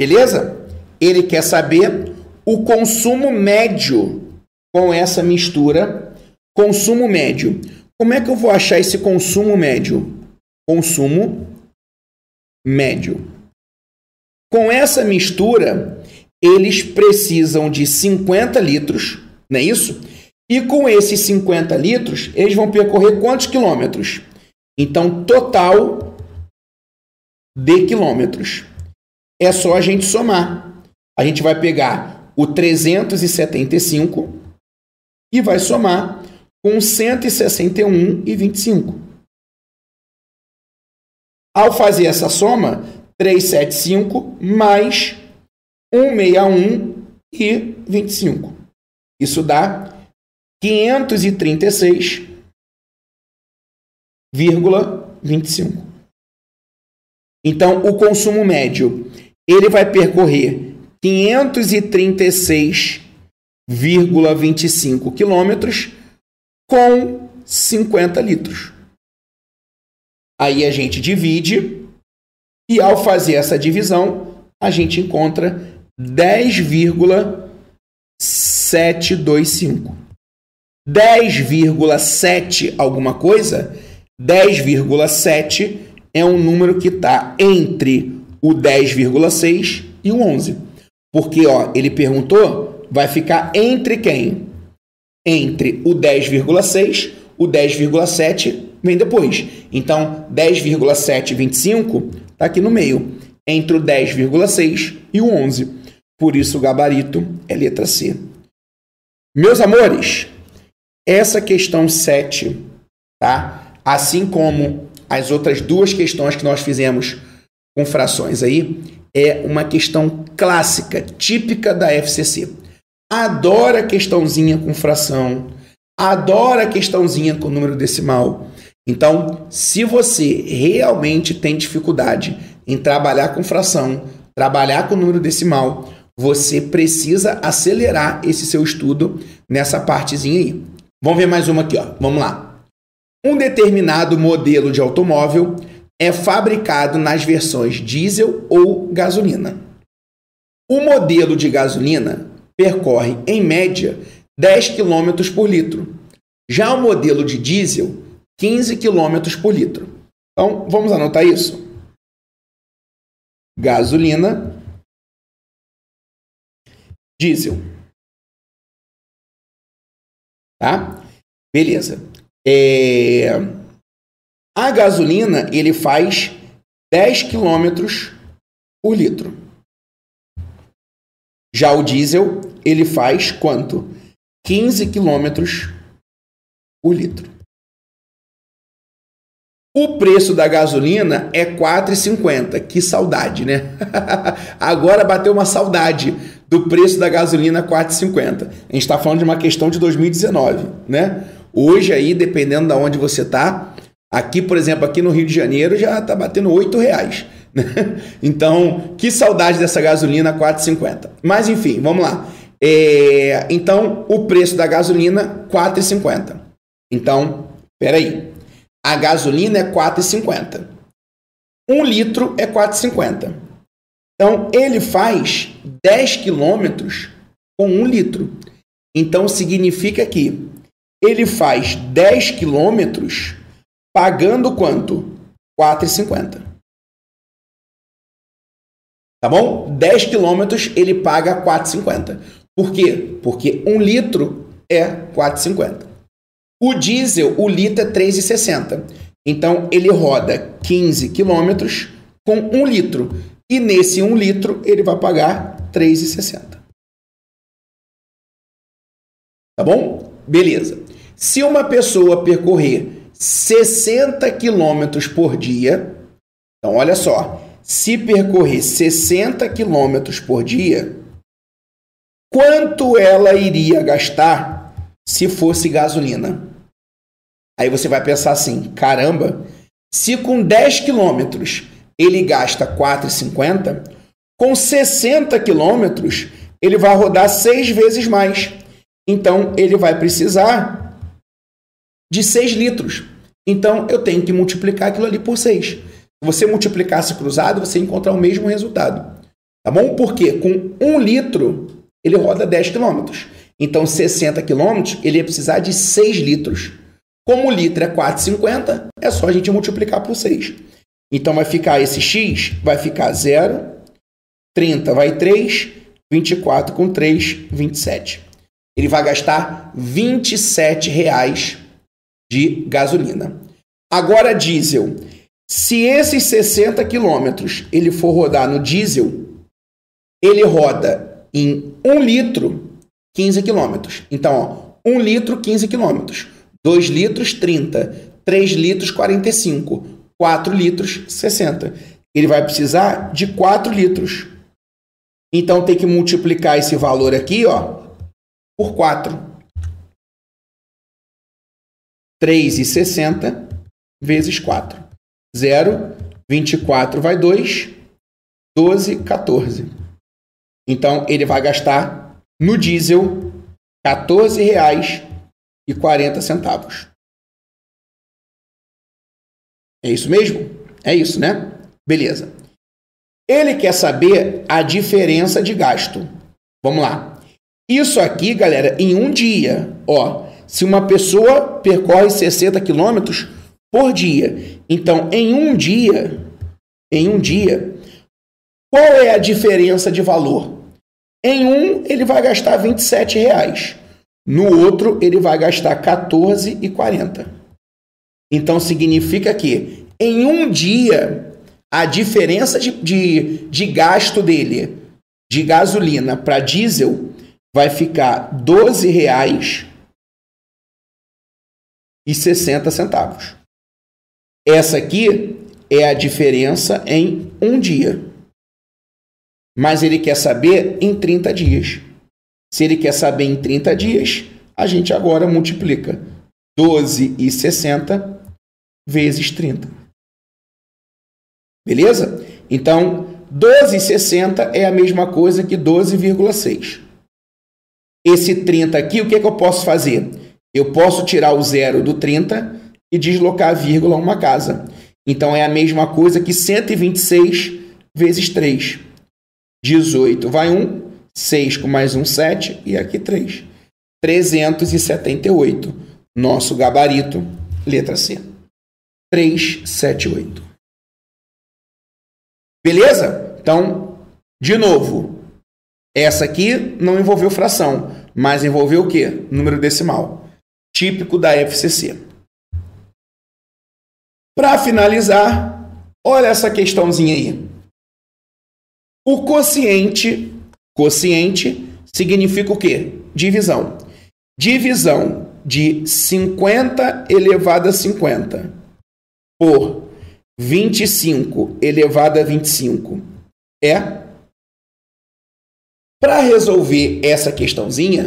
Beleza? Ele quer saber o consumo médio com essa mistura. Consumo médio. Como é que eu vou achar esse consumo médio? Consumo médio. Com essa mistura, eles precisam de 50 litros, não é isso? E com esses 50 litros, eles vão percorrer quantos quilômetros? Então, total de quilômetros. É só a gente somar. A gente vai pegar o 375 e vai somar com 161,25. Ao fazer essa soma, 375 mais 161,25. Isso dá 536,25. Então, o consumo médio, ele vai percorrer 536,25 quilômetros com 50 litros. Aí a gente divide e, ao fazer essa divisão, a gente encontra 10,725. 10,7 alguma coisa, 10,7 é um número que está entre o 10,6 e o 11. Porque, ó, ele perguntou, vai ficar entre quem? Entre o 10,6, o 10,7 vem depois. Então, 10,725 está aqui no meio, entre o 10,6 e o 11. Por isso, o gabarito é letra C. Meus amores, essa questão 7, tá? Assim como as outras duas questões que nós fizemos com frações aí, é uma questão clássica, típica da FCC. Adora a questãozinha com fração, adora a questãozinha com número decimal. Então, se você realmente tem dificuldade em trabalhar com fração, trabalhar com número decimal, você precisa acelerar esse seu estudo nessa partezinha aí. Vamos ver mais uma aqui, ó. Vamos lá. Um determinado modelo de automóvel é fabricado nas versões diesel ou gasolina. O modelo de gasolina percorre, em média, 10 km por litro. Já o modelo de diesel, 15 km por litro. Então, vamos anotar isso. Gasolina, diesel. Tá? Beleza. A gasolina, ele faz 10 km por litro. Já o diesel, ele faz quanto? 15 km por litro. O preço da gasolina é R$ 4,50. Que saudade, né? Agora bateu uma saudade do preço da gasolina R$ 4,50. A gente está falando de uma questão de 2019, né? Hoje aí, dependendo de onde você está, aqui, por exemplo, aqui no Rio de Janeiro já está batendo R$ 8,00. Né? Então, que saudade dessa gasolina R$ 4,50. Mas enfim, vamos lá. Então, o preço da gasolina R$ 4,50. Então, peraí. A gasolina é 4,50. 1 litro é 4,50. Então, ele faz 10 quilômetros com 1 litro. Então, significa que ele faz 10 quilômetros pagando quanto? 4,50. Tá bom? 10 quilômetros ele paga 4,50. Por quê? Porque 1 litro é 4,50. O diesel, o litro é 3,60. Então, ele roda 15 quilômetros com 1 litro. E nesse 1 litro, ele vai pagar 3,60. Tá bom? Beleza. Se uma pessoa percorrer 60 quilômetros por dia... Então, olha só. Se percorrer 60 quilômetros por dia, quanto ela iria gastar se fosse gasolina? Aí você vai pensar assim, caramba, se com 10 quilômetros ele gasta 4,50, com 60 quilômetros ele vai rodar 6 vezes mais. Então, ele vai precisar de 6 litros. Então, eu tenho que multiplicar aquilo ali por 6. Se você multiplicasse cruzado, você ia encontrar o mesmo resultado. Tá bom? Porque com 1 litro, ele roda 10 quilômetros. Então, 60 quilômetros, ele ia precisar de 6 litros. Como o litro é 4,50, é só a gente multiplicar por 6. Então, vai ficar esse x, vai ficar 0, 30 vai 3, 24 com 3, 27. Ele vai gastar R$ 27,00 de gasolina. Agora, diesel. Se esses 60 quilômetros ele for rodar no diesel, ele roda em 1 litro, 15 quilômetros. Então, ó, 1 litro, 15 quilômetros. 2 litros, 30. 3 litros, 45. 4 litros, 60. Ele vai precisar de 4 litros. Então, tem que multiplicar esse valor aqui, ó, por 4. 3,60 vezes 4. 0, 24 vai 2, 12, 14. Então, ele vai gastar no diesel R$ 14,40. É isso mesmo? É isso, né? Beleza. Ele quer saber a diferença de gasto. Vamos lá. Isso aqui, galera, em um dia. Ó, se uma pessoa percorre 60 quilômetros por dia. Então, em um dia, qual é a diferença de valor? Em um, ele vai gastar R$ 27,00. No outro, ele vai gastar R$ 14,40. Então, significa que em um dia, a diferença de gasto dele de gasolina para diesel vai ficar R$ 12,60. Essa aqui é a diferença em um dia. Mas ele quer saber em 30 dias. Se ele quer saber em 30 dias, a gente agora multiplica 12,60 vezes 30. Beleza? Então, 12,60 é a mesma coisa que 12,6. Esse 30 aqui, o que é que eu posso fazer? Eu posso tirar o zero do 30 e deslocar a vírgula uma casa. Então, é a mesma coisa que 126 vezes 3. 18 vai 1, 6 com mais 1, 7 e aqui 3. 378. Nosso gabarito, letra C. 378. Beleza? Então, de novo, essa aqui não envolveu fração, mas envolveu o quê? Número decimal. Típico da FCC. Para finalizar, olha essa questãozinha aí. O quociente significa o quê? Divisão. Divisão de 50 elevado a 50 por 25 elevado a 25 é? Para resolver essa questãozinha,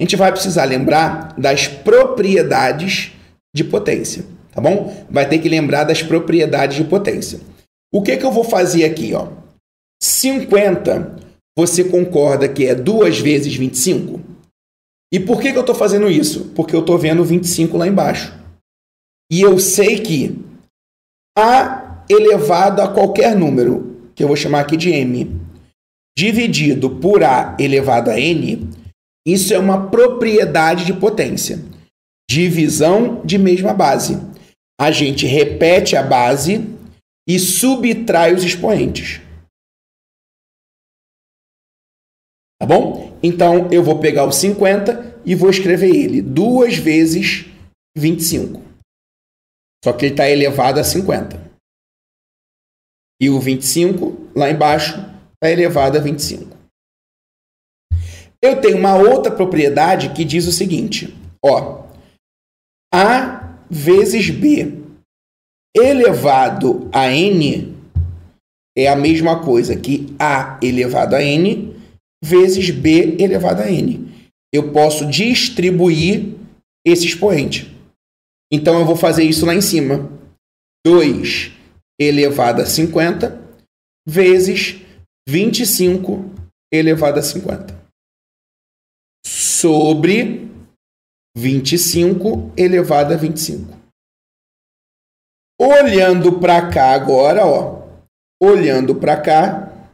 a gente vai precisar lembrar das propriedades de potência, tá bom? Vai ter que lembrar das propriedades de potência. O que eu vou fazer aqui, ó? 50, você concorda que é 2 vezes 25? E por que eu estou fazendo isso? Porque eu estou vendo 25 lá embaixo. E eu sei que A elevado a qualquer número, que eu vou chamar aqui de M, dividido por A elevado a N, isso é uma propriedade de potência. Divisão de mesma base. A gente repete a base e subtrai os expoentes. Tá bom? Então, eu vou pegar o 50 e vou escrever ele 2 vezes 25. Só que ele está elevado a 50. E o 25, lá embaixo, está elevado a 25. Eu tenho uma outra propriedade que diz o seguinte. Ó, A vezes B elevado a N é a mesma coisa que A elevado a N vezes B elevado a N. Eu posso distribuir esse expoente. Então, eu vou fazer isso lá em cima. 2 elevado a 50 vezes 25 elevado a 50. Sobre 25 elevado a 25. Olhando para cá agora, ó. Olhando para cá,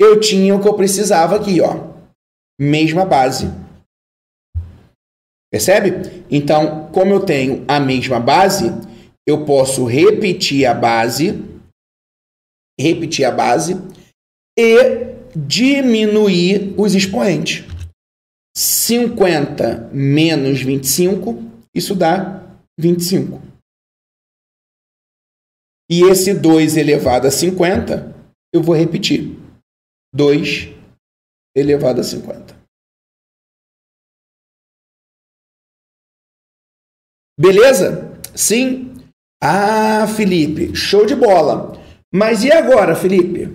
eu tinha o que eu precisava aqui, ó. Mesma base. Percebe? Então, como eu tenho a mesma base, eu posso repetir a base e diminuir os expoentes. 50 menos 25, isso dá 25. E esse 2 elevado a 50, eu vou repetir. 2 elevado a 50. Beleza? Sim? Ah, Felipe, show de bola. Mas e agora, Felipe?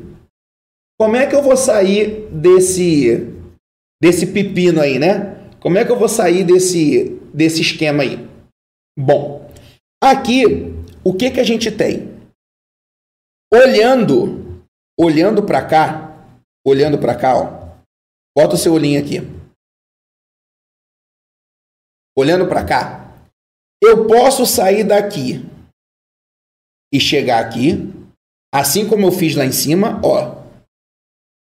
Como é que eu vou sair desse pepino aí, né? Como é que eu vou sair desse esquema aí? Bom, aqui, o que a gente tem? Olhando para cá, ó. Bota o seu olhinho aqui. Olhando para cá, eu posso sair daqui e chegar aqui, assim como eu fiz lá em cima, ó.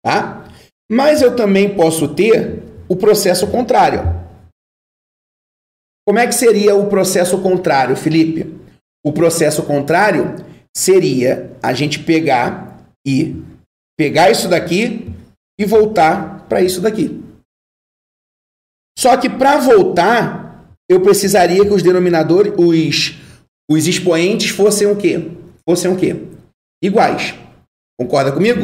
Tá? Mas eu também posso ter o processo contrário. Como é que seria o processo contrário, Felipe? O processo contrário seria a gente pegar isso daqui e voltar para isso daqui. Só que para voltar, eu precisaria que os denominadores, os expoentes fossem o quê? Iguais. Concorda comigo?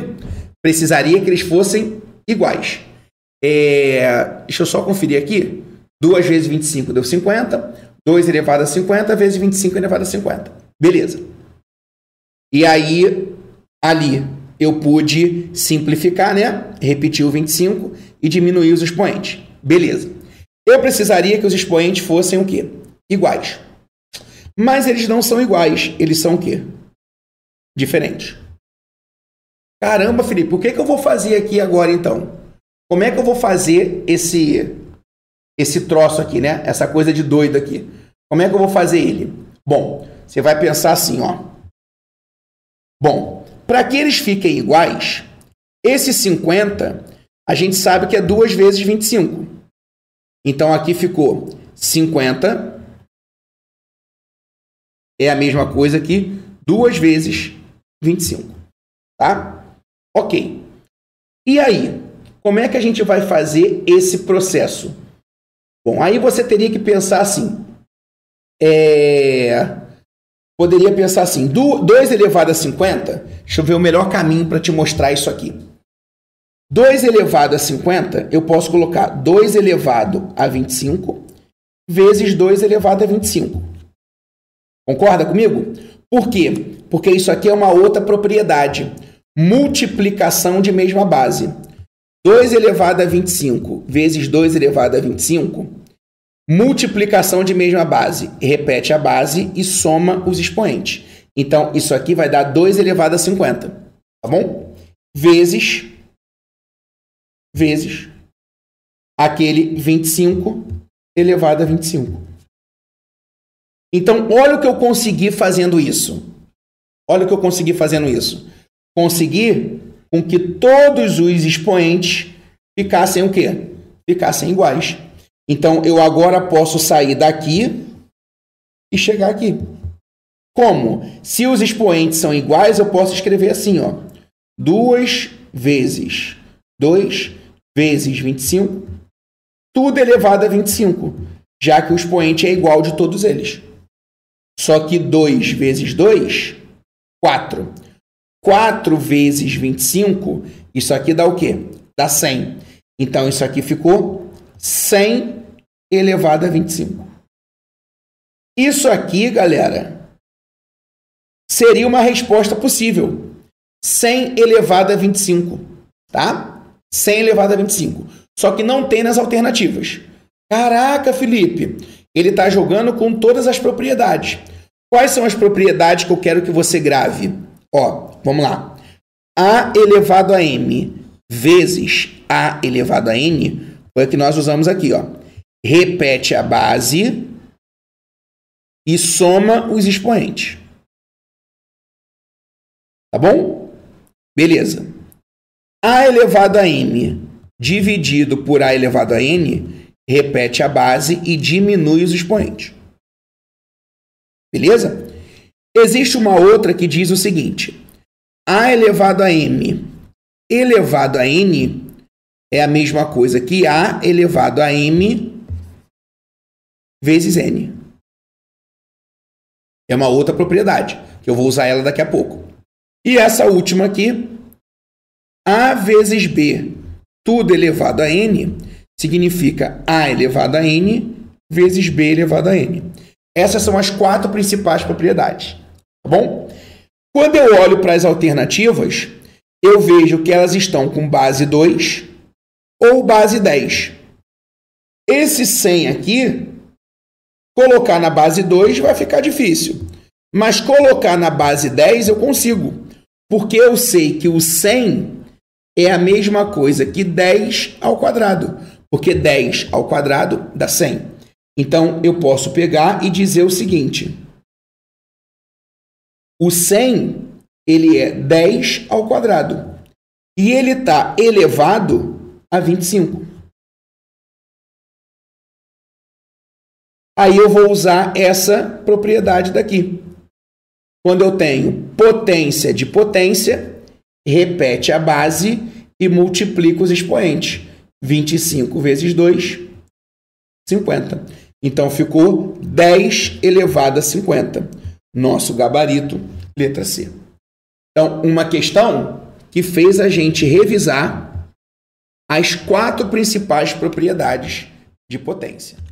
Precisaria que eles fossem iguais. Deixa eu só conferir aqui. 2 vezes 25 deu 50. 2 elevado a 50 vezes 25 elevado a 50. Beleza. E aí, ali, eu pude simplificar, né? Repetir o 25 e diminuir os expoentes. Beleza. Eu precisaria que os expoentes fossem o quê? Iguais. Mas eles não são iguais. Eles são o quê? Diferentes. Caramba, Felipe, o que eu vou fazer aqui agora, então? Como é que eu vou fazer esse troço aqui, né? Essa coisa de doido aqui. Como é que eu vou fazer ele? Bom, você vai pensar assim, ó. Bom, para que eles fiquem iguais, esse 50, a gente sabe que é 2 vezes 25. Então, aqui ficou 50. É a mesma coisa que 2 vezes 25. Tá? Ok. E aí, como é que a gente vai fazer esse processo? Bom, aí você teria que pensar assim. Poderia pensar assim, 2 elevado a 50, deixa eu ver o melhor caminho para te mostrar isso aqui. 2 elevado a 50, eu posso colocar 2 elevado a 25 vezes 2 elevado a 25. Concorda comigo? Por quê? Porque isso aqui é uma outra propriedade, multiplicação de mesma base. 2 elevado a 25 vezes 2 elevado a 25... multiplicação de mesma base. Repete a base e soma os expoentes. Então, isso aqui vai dar 2 elevado a 50. Tá bom? Vezes aquele 25 elevado a 25. Então, olha o que eu consegui fazendo isso. Consegui com que todos os expoentes ficassem o quê? Ficassem iguais. Então, eu agora posso sair daqui e chegar aqui. Como? Se os expoentes são iguais, eu posso escrever assim, ó. 2 vezes 25, tudo elevado a 25, já que o expoente é igual de todos eles. Só que 2 vezes 2, 4. 4 vezes 25, isso aqui dá o quê? Dá 100. Então, isso aqui ficou 100 elevado a 25. Isso aqui, galera, seria uma resposta possível. 100 elevado a 25, tá? 100 elevado a 25. Só que não tem nas alternativas. Caraca, Felipe, ele está jogando com todas as propriedades. Quais são as propriedades que eu quero que você grave? Ó, vamos lá. A elevado a M vezes A elevado a N... foi o que nós usamos aqui, ó. Repete a base e soma os expoentes. Tá bom? Beleza. A elevado a M dividido por A elevado a N, repete a base e diminui os expoentes. Beleza? Existe uma outra que diz o seguinte. A elevado a M elevado a N é a mesma coisa que A elevado a M vezes N. É uma outra propriedade, que eu vou usar ela daqui a pouco. E essa última aqui, A vezes B tudo elevado a n significa a elevado a n vezes b elevado a n. Essas são as quatro principais propriedades, tá bom? Quando eu olho para as alternativas, eu vejo que elas estão com base 2 ou base 10. Esse 100 aqui, colocar na base 2 vai ficar difícil. Mas colocar na base 10 eu consigo, porque eu sei que o 100 é a mesma coisa que 10 ao quadrado, porque 10 ao quadrado dá 100. Então, eu posso pegar e dizer o seguinte. O 100, ele é 10 ao quadrado. E ele está elevado a 25. Aí eu vou usar essa propriedade daqui. Quando eu tenho potência de potência, repete a base e multiplica os expoentes. 25 vezes 2, 50. Então, ficou 10 elevado a 50. Nosso gabarito, letra C. Então, uma questão que fez a gente revisar as quatro principais propriedades de potência.